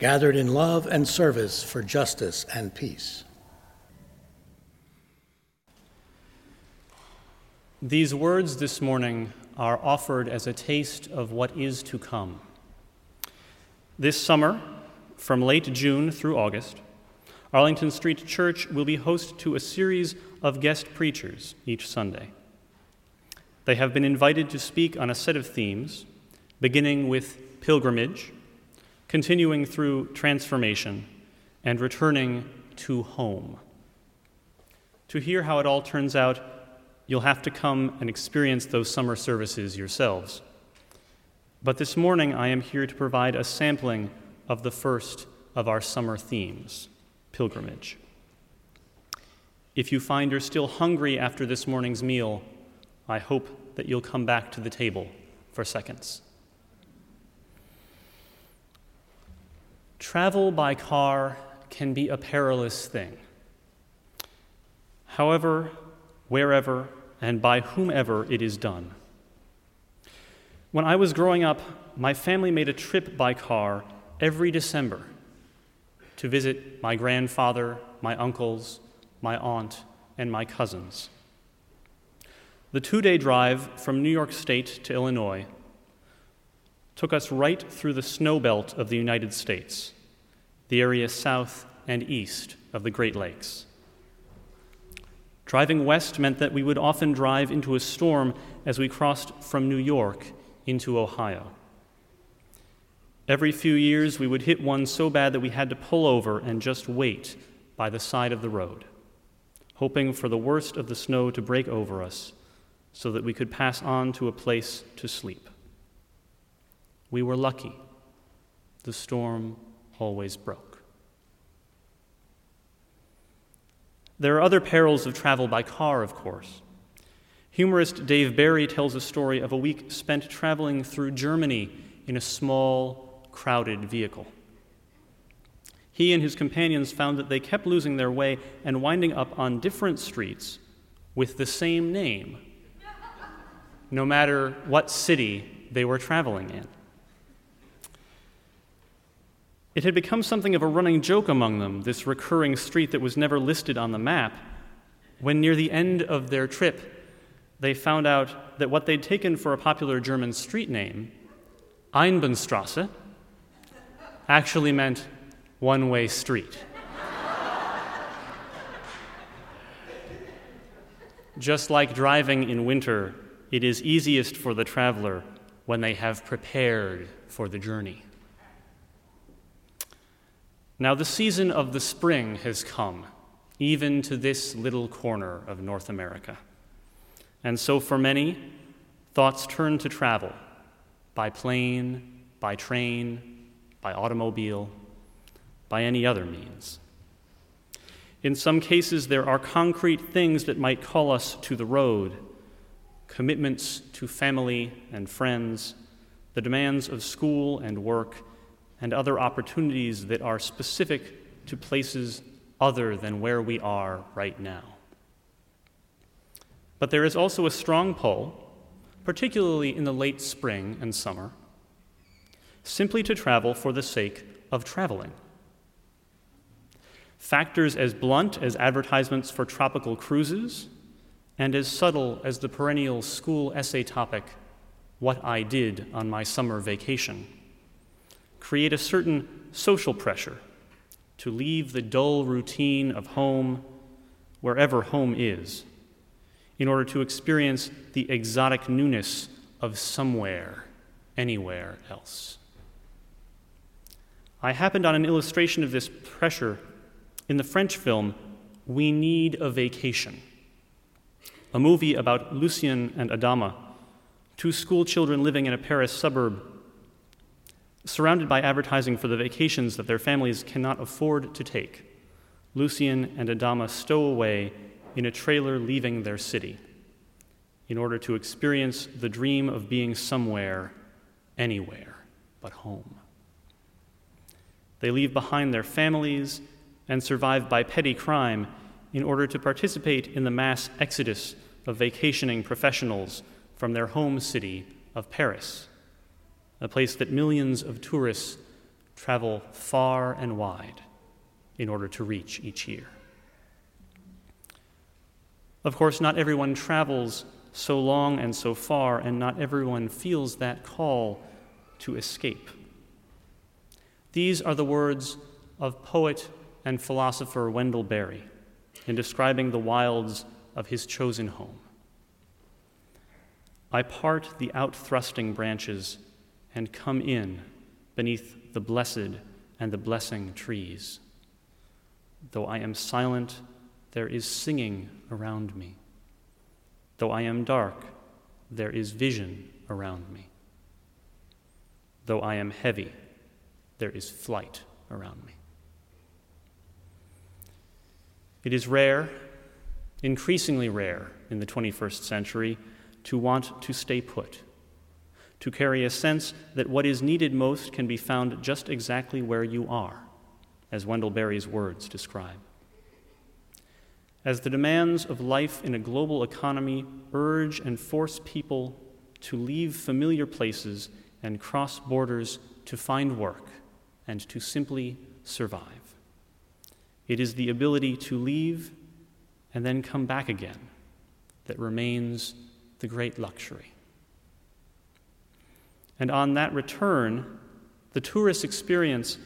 gathered in love and service for justice and peace. These words this morning are offered as a taste of what is to come. This summer, from late June through August, Arlington Street Church will be host to a series of guest preachers each Sunday. They have been invited to speak on a set of themes, beginning with pilgrimage, continuing through transformation, and returning to home. To hear how it all turns out, you'll have to come and experience those summer services yourselves. But this morning, I am here to provide a sampling of the first of our summer themes, pilgrimage. If you find you're still hungry after this morning's meal, I hope that you'll come back to the table for seconds. Travel by car can be a perilous thing. However, wherever, and by whomever it is done. When I was growing up, my family made a trip by car every December to visit my grandfather, my uncles, my aunt, and my cousins. The two-day drive from New York State to Illinois took us right through the snow belt of the United States, the area south and east of the Great Lakes. Driving west meant that we would often drive into a storm as we crossed from New York into Ohio. Every few years, we would hit one so bad that we had to pull over and just wait by the side of the road, hoping for the worst of the snow to break over us so that we could pass on to a place to sleep. We were lucky. The storm always broke. There are other perils of travel by car, of course. Humorist Dave Barry tells a story of a week spent traveling through Germany in a small, crowded vehicle. He and his companions found that they kept losing their way and winding up on different streets with the same name, no matter what city they were traveling in. It had become something of a running joke among them, this recurring street that was never listed on the map. When near the end of their trip, they found out that what they'd taken for a popular German street name, Einbahnstrasse, actually meant one-way street. Just like driving in winter, it is easiest for the traveler when they have prepared for the journey. Now the season of the spring has come, even to this little corner of North America. And so for many, thoughts turn to travel, by plane, by train, by automobile, by any other means. In some cases, there are concrete things that might call us to the road, commitments to family and friends, the demands of school and work, and other opportunities that are specific to places other than where we are right now. But there is also a strong pull, particularly in the late spring and summer, simply to travel for the sake of traveling. Factors as blunt as advertisements for tropical cruises and as subtle as the perennial school essay topic, "What I Did on My Summer Vacation," create a certain social pressure to leave the dull routine of home, wherever home is, in order to experience the exotic newness of somewhere, anywhere else. I happened on an illustration of this pressure in the French film We Need a Vacation, a movie about Lucien and Adama, two school children living in a Paris suburb. surrounded by advertising for the vacations that their families cannot afford to take. Lucien and Adama stow away in a trailer leaving their city in order to experience the dream of being somewhere, anywhere but home. They leave behind their families and survive by petty crime in order to participate in the mass exodus of vacationing professionals from their home city of Paris, a place that millions of tourists travel far and wide in order to reach each year. Of course, not everyone travels so long and so far, and not everyone feels that call to escape. These are the words of poet and philosopher Wendell Berry in describing the wilds of his chosen home. I part the out-thrusting branches and come in beneath the blessed and the blessing trees. Though I am silent, there is singing around me. Though I am dark, there is vision around me. Though I am heavy, there is flight around me. It is rare, increasingly rare in the 21st century, to want to stay put, to carry a sense that what is needed most can be found just exactly where you are, as Wendell Berry's words describe. As the demands of life in a global economy urge and force people to leave familiar places and cross borders to find work and to simply survive. It is the ability to leave and then come back again that remains the great luxury. And on that return, the tourist experience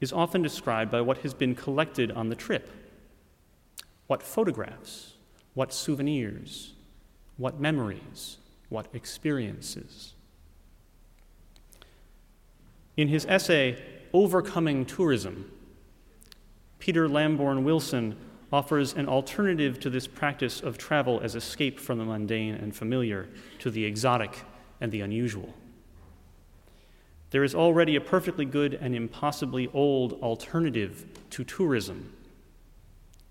is often described by what has been collected on the trip. What photographs, what souvenirs, what memories, what experiences. In his essay, Overcoming Tourism, Peter Lamborn Wilson offers an alternative to this practice of travel as escape from the mundane and familiar to the exotic and the unusual. There is already a perfectly good and impossibly old alternative to tourism,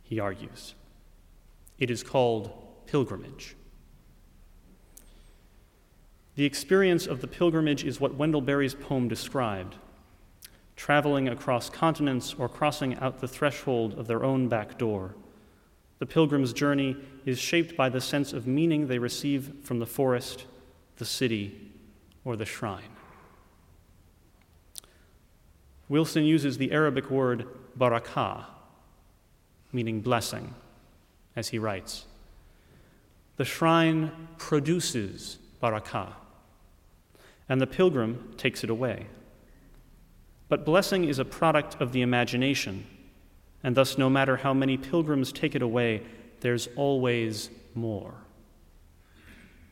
he argues. It is called pilgrimage. The experience of the pilgrimage is what Wendell Berry's poem described. Traveling across continents or crossing out the threshold of their own back door. The pilgrim's journey is shaped by the sense of meaning they receive from the forest, the city, or the shrine. Wilson uses the Arabic word barakah, meaning blessing, as he writes. The shrine produces barakah, and the pilgrim takes it away. But blessing is a product of the imagination, and thus no matter how many pilgrims take it away, there's always more.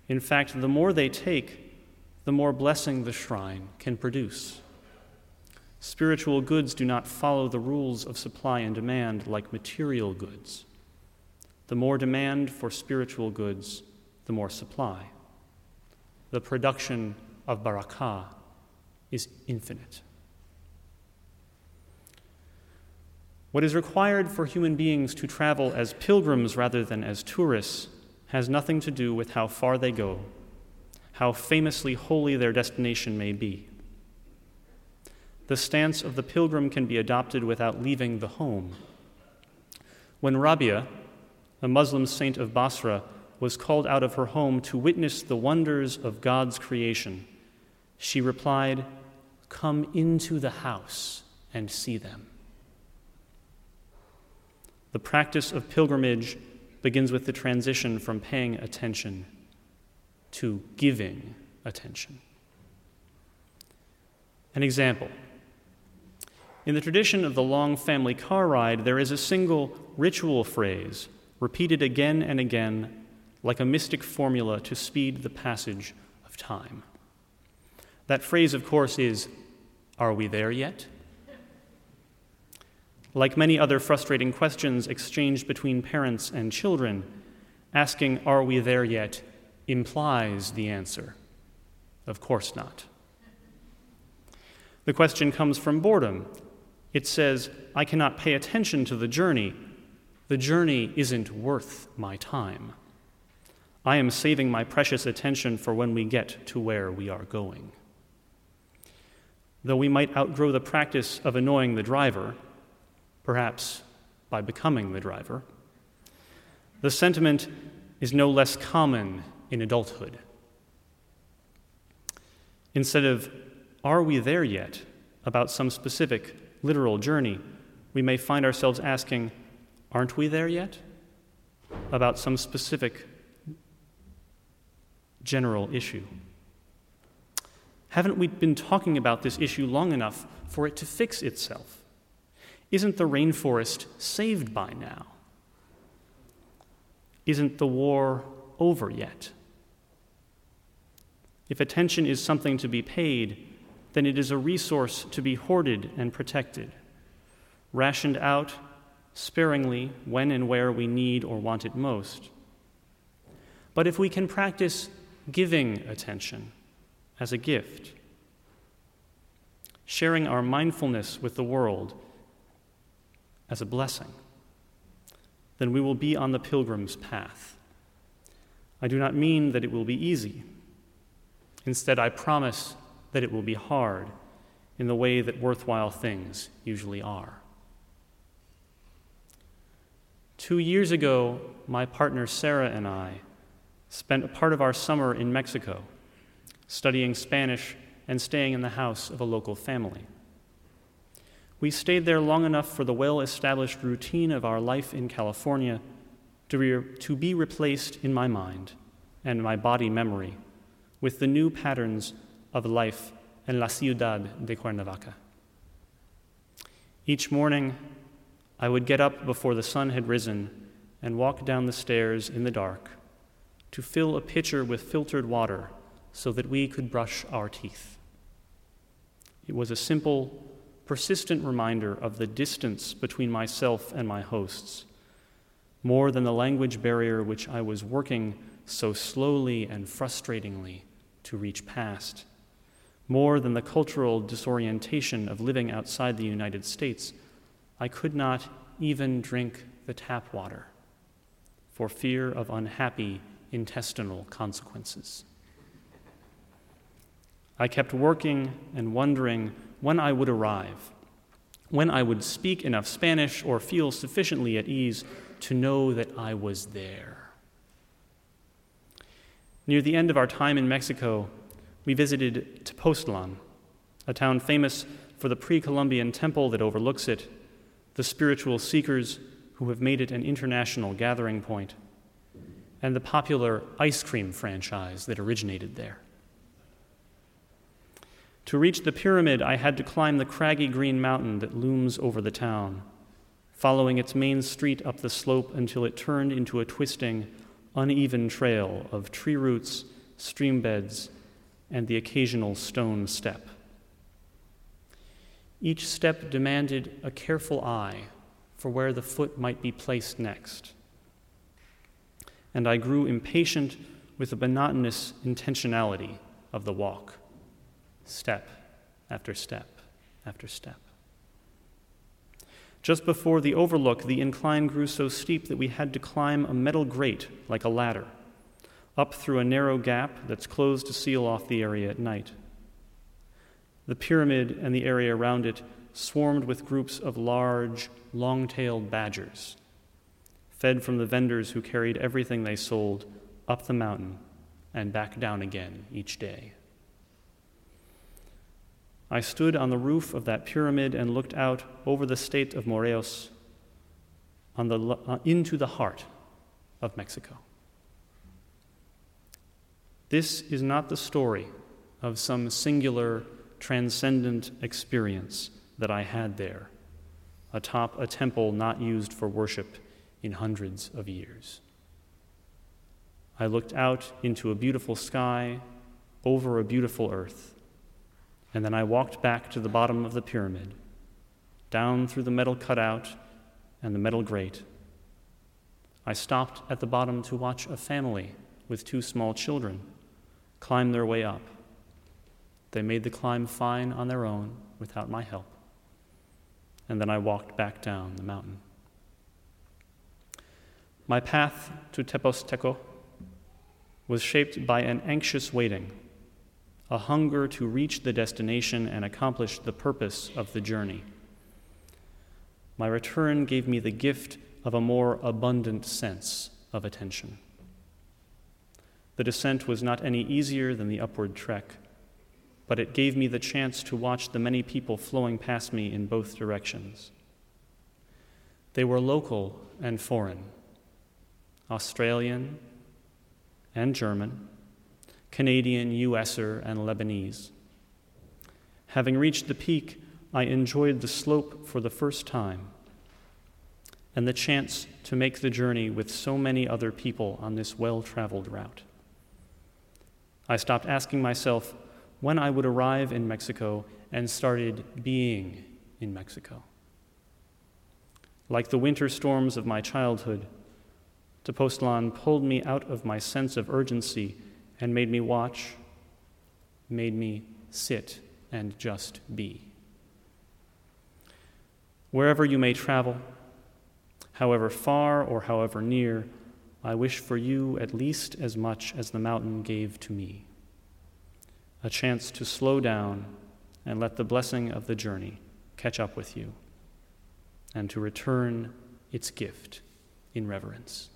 In fact, the more they take, the more blessing the shrine can produce. Spiritual goods do not follow the rules of supply and demand like material goods. The more demand for spiritual goods, the more supply. The production of barakah is infinite. What is required for human beings to travel as pilgrims rather than as tourists has nothing to do with how far they go, how famously holy their destination may be. The stance of the pilgrim can be adopted without leaving the home. When Rabia, a Muslim saint of Basra, was called out of her home to witness the wonders of God's creation, she replied, "Come into the house and see them." The practice of pilgrimage begins with the transition from paying attention to giving attention. An example. In the tradition of the long family car ride, there is a single ritual phrase repeated again and again like a mystic formula to speed the passage of time. That phrase, of course, is, "Are we there yet?" Like many other frustrating questions exchanged between parents and children, asking, "Are we there yet?" implies the answer. Of course not. The question comes from boredom. It says, I cannot pay attention to the journey. The journey isn't worth my time. I am saving my precious attention for when we get to where we are going. Though we might outgrow the practice of annoying the driver, perhaps by becoming the driver, the sentiment is no less common in adulthood. Instead of, are we there yet, about some specific literal journey, we may find ourselves asking, aren't we there yet, about some specific general issue. Haven't we been talking about this issue long enough for it to fix itself? Isn't the rainforest saved by now? Isn't the war over yet? If attention is something to be paid, then it is a resource to be hoarded and protected, rationed out sparingly when and where we need or want it most. But if we can practice giving attention as a gift, sharing our mindfulness with the world as a blessing, then we will be on the pilgrim's path. I do not mean that it will be easy. Instead, I promise that it will be hard in the way that worthwhile things usually are. 2 years ago, my partner Sarah and I spent a part of our summer in Mexico, studying Spanish and staying in the house of a local family. We stayed there long enough for the well-established routine of our life in California to be replaced in my mind and my body memory with the new patterns of life in La Ciudad de Cuernavaca. Each morning, I would get up before the sun had risen and walk down the stairs in the dark to fill a pitcher with filtered water so that we could brush our teeth. It was a simple, persistent reminder of the distance between myself and my hosts, more than the language barrier which I was working so slowly and frustratingly to reach past, more than the cultural disorientation of living outside the United States. I could not even drink the tap water for fear of unhappy intestinal consequences. I kept working and wondering when I would arrive, when I would speak enough Spanish or feel sufficiently at ease to know that I was there. Near the end of our time in Mexico, we visited Tepoztlán, a town famous for the pre-Columbian temple that overlooks it, the spiritual seekers who have made it an international gathering point, and the popular ice cream franchise that originated there. To reach the pyramid, I had to climb the craggy green mountain that looms over the town, following its main street up the slope until it turned into a twisting, uneven trail of tree roots, stream beds, and the occasional stone step. Each step demanded a careful eye for where the foot might be placed next, and I grew impatient with the monotonous intentionality of the walk, step after step after step. Just before the overlook, the incline grew so steep that we had to climb a metal grate like a ladder, up through a narrow gap that's closed to seal off the area at night. The pyramid and the area around it swarmed with groups of large, long-tailed badgers, fed from the vendors who carried everything they sold up the mountain and back down again each day. I stood on the roof of that pyramid and looked out over the state of Morelos into the heart of Mexico. This is not the story of some singular, transcendent experience that I had there, atop a temple not used for worship in hundreds of years. I looked out into a beautiful sky, over a beautiful earth, and then I walked back to the bottom of the pyramid, down through the metal cutout and the metal grate. I stopped at the bottom to watch a family with 2 small children climb their way up. They made the climb fine on their own, without my help. And then I walked back down the mountain. My path to Tepozteco was shaped by an anxious waiting, a hunger to reach the destination and accomplish the purpose of the journey. My return gave me the gift of a more abundant sense of attention. The descent was not any easier than the upward trek, but it gave me the chance to watch the many people flowing past me in both directions. They were local and foreign, Australian and German, Canadian, USer, and Lebanese. Having reached the peak, I enjoyed the slope for the first time, and the chance to make the journey with so many other people on this well-traveled route. I stopped asking myself when I would arrive in Mexico and started being in Mexico. Like the winter storms of my childhood, Tepoztlán pulled me out of my sense of urgency and made me watch, made me sit and just be. Wherever you may travel, however far or however near, I wish for you at least as much as the mountain gave to me, a chance to slow down and let the blessing of the journey catch up with you, and to return its gift in reverence.